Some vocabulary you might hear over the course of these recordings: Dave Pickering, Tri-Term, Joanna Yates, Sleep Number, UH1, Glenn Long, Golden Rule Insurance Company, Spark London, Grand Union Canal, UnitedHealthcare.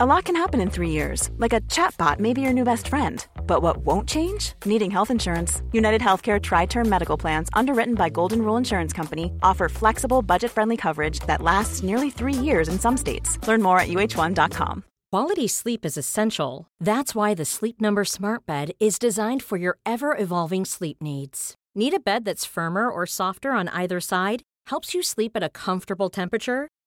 A lot can happen in 3 years, like a chatbot may be your new best friend. But what won't change? Needing health insurance. UnitedHealthcare Tri-Term Medical Plans, underwritten by Golden Rule Insurance Company, offer flexible, budget-friendly coverage that lasts nearly 3 years in some states. Learn more at UH1.com. Quality sleep is essential. That's why the Sleep Number Smart Bed is designed for your ever-evolving sleep needs. Need a bed that's firmer or softer on either side? Helps you sleep at a comfortable temperature?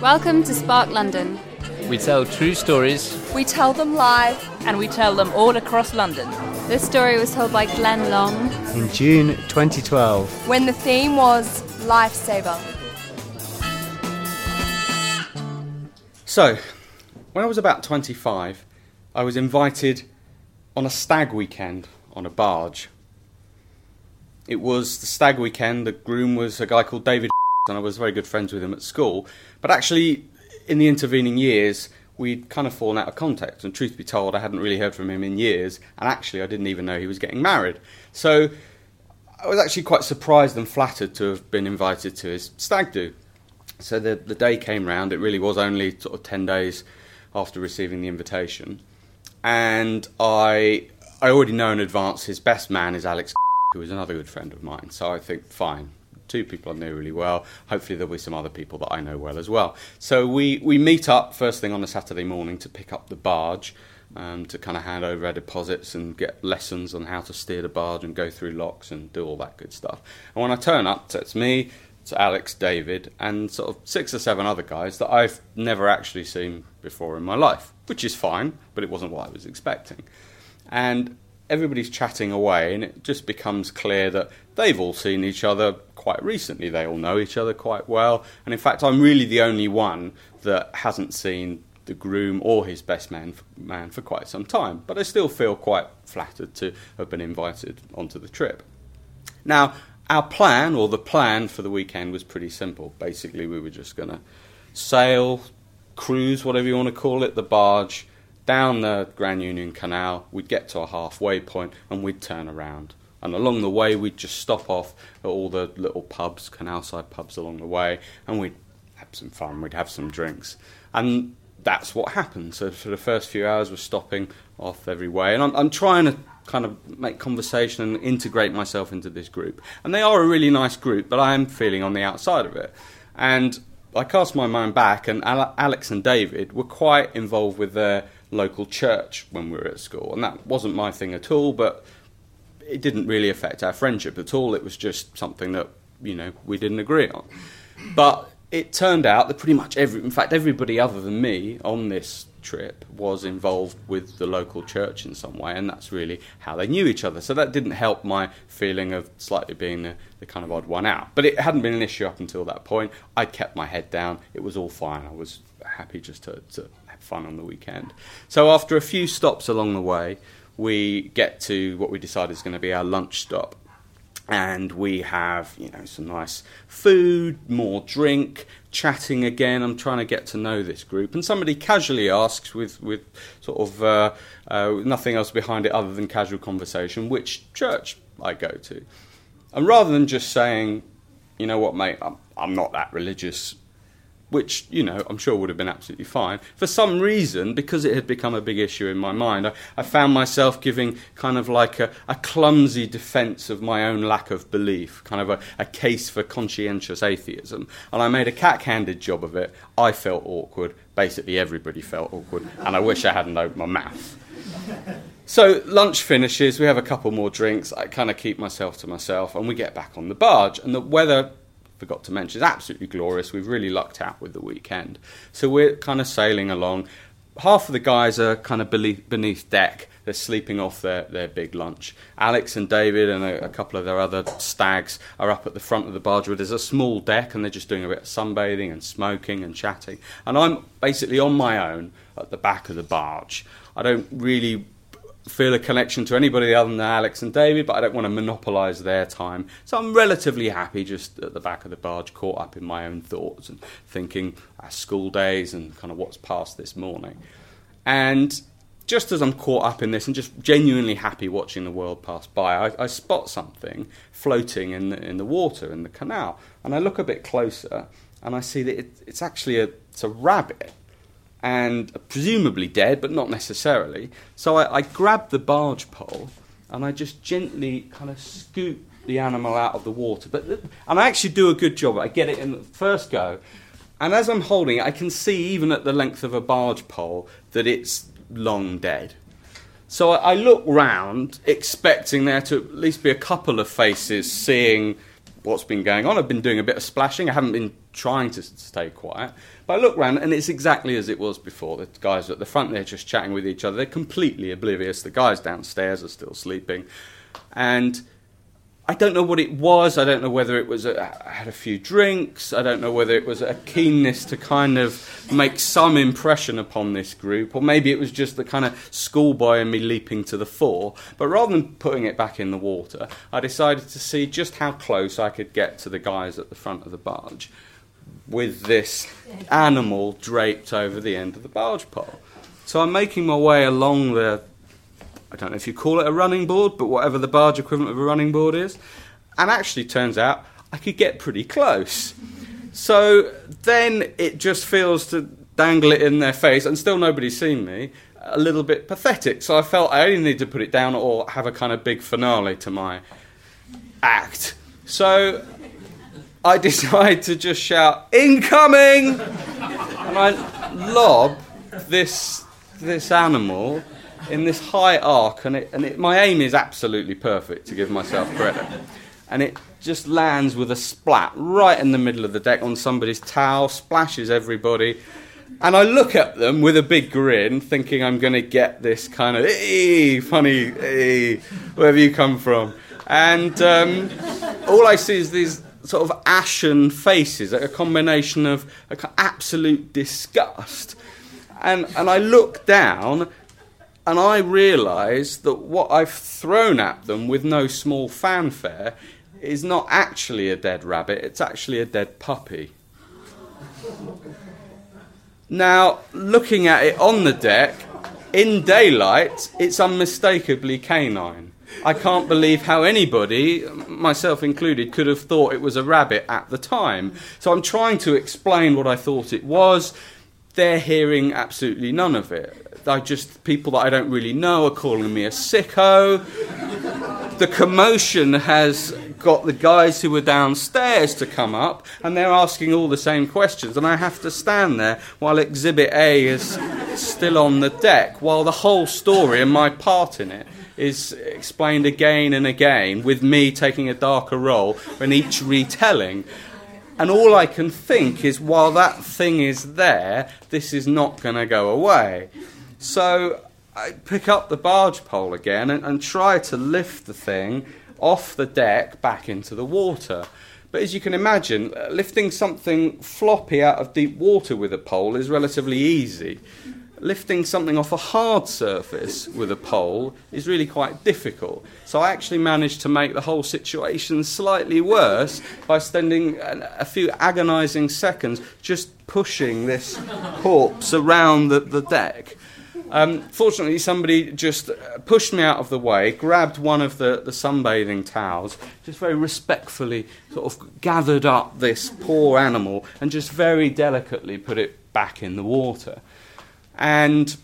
Welcome to Spark London. We tell true stories. We tell them live. And we tell them all across London. This story was told by Glenn Long in June 2012, when the theme was Lifesaver. So, when I was about 25, I was invited on a stag weekend on a barge. It was the stag weekend. The groom was a guy called David, and I was very good friends with him at school. But actually, in the intervening years, we'd kind of fallen out of contact. And truth be told, I hadn't really heard from him in years. And actually, I didn't even know he was getting married. So I was actually quite surprised and flattered to have been invited to his stag do. So the day came round. It really was only sort of 10 days after receiving the invitation. And I already know in advance his best man is Alex, who is another good friend of mine. So I think, fine. Two people I know really well. Hopefully there'll be some other people that I know well as well. So we meet up first thing on a Saturday morning to pick up the barge, to kind of hand over our deposits and get lessons on how to steer the barge and go through locks and do all that good stuff. And when I turn up, so it's me, it's Alex, David, and sort of 6 or 7 other guys that I've never actually seen before in my life, which is fine, but it wasn't what I was expecting. And everybody's chatting away, and it just becomes clear that they've all seen each other quite recently. They all know each other quite well. And in fact, I'm really the only one that hasn't seen the groom or his best man for quite some time. But I still feel quite flattered to have been invited onto the trip. Now, our plan, or the plan for the weekend, was pretty simple. Basically, we were just going to sail, cruise, whatever you want to call it, the barge, down the Grand Union Canal. We'd get to a halfway point and we'd turn around. And along the way, we'd just stop off at all the little pubs, canal-side pubs along the way, and we'd have some fun, we'd have some drinks. And that's what happened. So for the first few hours, we're stopping off every way. And I'm trying to kind of make conversation and integrate myself into this group. And they are a really nice group, but I am feeling on the outside of it. And I cast my mind back, and Alex and David were quite involved with their local church when we were at school. And that wasn't my thing at all, but it didn't really affect our friendship at all. It was just something that, you know, we didn't agree on. But it turned out that pretty much everybody other than me on this trip was involved with the local church in some way, and that's really how they knew each other. So that didn't help my feeling of slightly being the kind of odd one out. But it hadn't been an issue up until that point. I'd kept my head down. It was all fine. I was happy just to have fun on the weekend. So after a few stops along the way, we get to what we decide is going to be our lunch stop. And we have, you know, some nice food, more drink, chatting again. I'm trying to get to know this group. And somebody casually asks, with sort of nothing else behind it other than casual conversation, which church I go to. And rather than just saying, you know what, mate, I'm not that religious, which, you know, I'm sure would have been absolutely fine. For some reason, because it had become a big issue in my mind, I found myself giving kind of like a clumsy defence of my own lack of belief, kind of a case for conscientious atheism. And I made a cack-handed job of it. I felt awkward. Basically, everybody felt awkward. And I wish I hadn't opened my mouth. So lunch finishes. We have a couple more drinks. I kind of keep myself to myself. And we get back on the barge. And the weather, forgot to mention, it's absolutely glorious. We've really lucked out with the weekend. So we're kind of sailing along. half of the guys are kind of beneath deck. They're sleeping off their big lunch. Alex and David and a couple of their other stags are up at the front of the barge where there's a small deck, and they're just doing a bit of sunbathing and smoking and chatting. And I'm basically on my own at the back of the barge. I don't really feel a connection to anybody other than Alex and David, but I don't want to monopolise their time. So I'm relatively happy just at the back of the barge, caught up in my own thoughts and thinking our school days and kind of what's passed this morning. And just as I'm caught up in this and just genuinely happy watching the world pass by, I spot something floating in the water, in the canal. And I look a bit closer and I see that it's actually a rabbit, and presumably dead, but not necessarily. So I grab the barge pole and I just gently kind of scoop the animal out of the water. And I actually do a good job. I get it in the first go. And as I'm holding it, I can see even at the length of a barge pole that it's long dead. So I look round, expecting there to at least be a couple of faces seeing what's been going on. I've been doing a bit of splashing. I haven't been trying to stay quiet. But I look round and it's exactly as it was before. The guys are at the front, they're just chatting with each other. They're completely oblivious. The guys downstairs are still sleeping. And I don't know what it was. I don't know whether it was I had a few drinks. I don't know whether it was a keenness to kind of make some impression upon this group, or maybe it was just the kind of schoolboy in me leaping to the fore. But rather than putting it back in the water, I decided to see just how close I could get to the guys at the front of the barge with this animal draped over the end of the barge pole. So I'm making my way along the, I don't know if you call it a running board, but whatever the barge equivalent of a running board is. And actually turns out I could get pretty close. So then it just feels to dangle it in their face, and still nobody's seen me, a little bit pathetic. So I felt I only need to put it down or have a kind of big finale to my act. So I decide to just shout, "Incoming!" And I lob this animal in this high arc, and my aim is absolutely perfect, to give myself credit. And it just lands with a splat right in the middle of the deck on somebody's towel, splashes everybody. And I look at them with a big grin, thinking I'm going to get this kind of, funny, wherever you come from. And all I see is these sort of ashen faces, like a combination of absolute disgust. And I look down, and I realise that what I've thrown at them with no small fanfare is not actually a dead rabbit, it's actually a dead puppy. Now, looking at it on the deck, in daylight, it's unmistakably canine. I can't believe how anybody, myself included, could have thought it was a rabbit at the time. So I'm trying to explain what I thought it was. They're hearing absolutely none of it. People that I don't really know are calling me a sicko. The commotion has got the guys who were downstairs to come up, and they're asking all the same questions, and I have to stand there while Exhibit A is still on the deck, while the whole story and my part in it is explained again and again, with me taking a darker role in each retelling. And all I can think is, while that thing is there, this is not going to go away. So I pick up the barge pole again and try to lift the thing off the deck back into the water. But as you can imagine, lifting something floppy out of deep water with a pole is relatively easy. Lifting something off a hard surface with a pole is really quite difficult. So I actually managed to make the whole situation slightly worse by spending a few agonising seconds just pushing this corpse around the deck. Fortunately, somebody just pushed me out of the way, grabbed one of the sunbathing towels, just very respectfully sort of gathered up this poor animal and just very delicately put it back in the water. And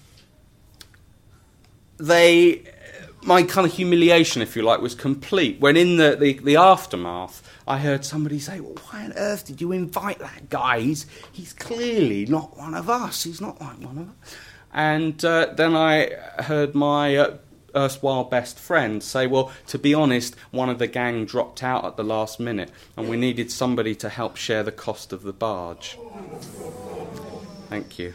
my kind of humiliation, if you like, was complete when in the aftermath I heard somebody say, "Well, why on earth did you invite that guy? He's clearly not one of us. He's not like one of us." And then I heard my erstwhile best friend say, "Well, to be honest, one of the gang dropped out at the last minute and we needed somebody to help share the cost of the barge." Thank you.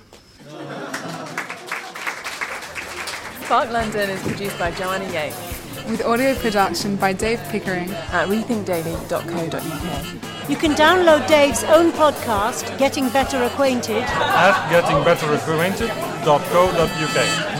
Spark London is produced by Joanna Yates. With audio production by Dave Pickering at rethinkdaily.co.uk. You can download Dave's own podcast, Getting Better Acquainted, at gettingbetteracquainted.co.uk.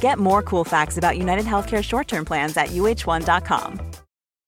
Get more cool facts about UnitedHealthcare short-term plans at uh1.com.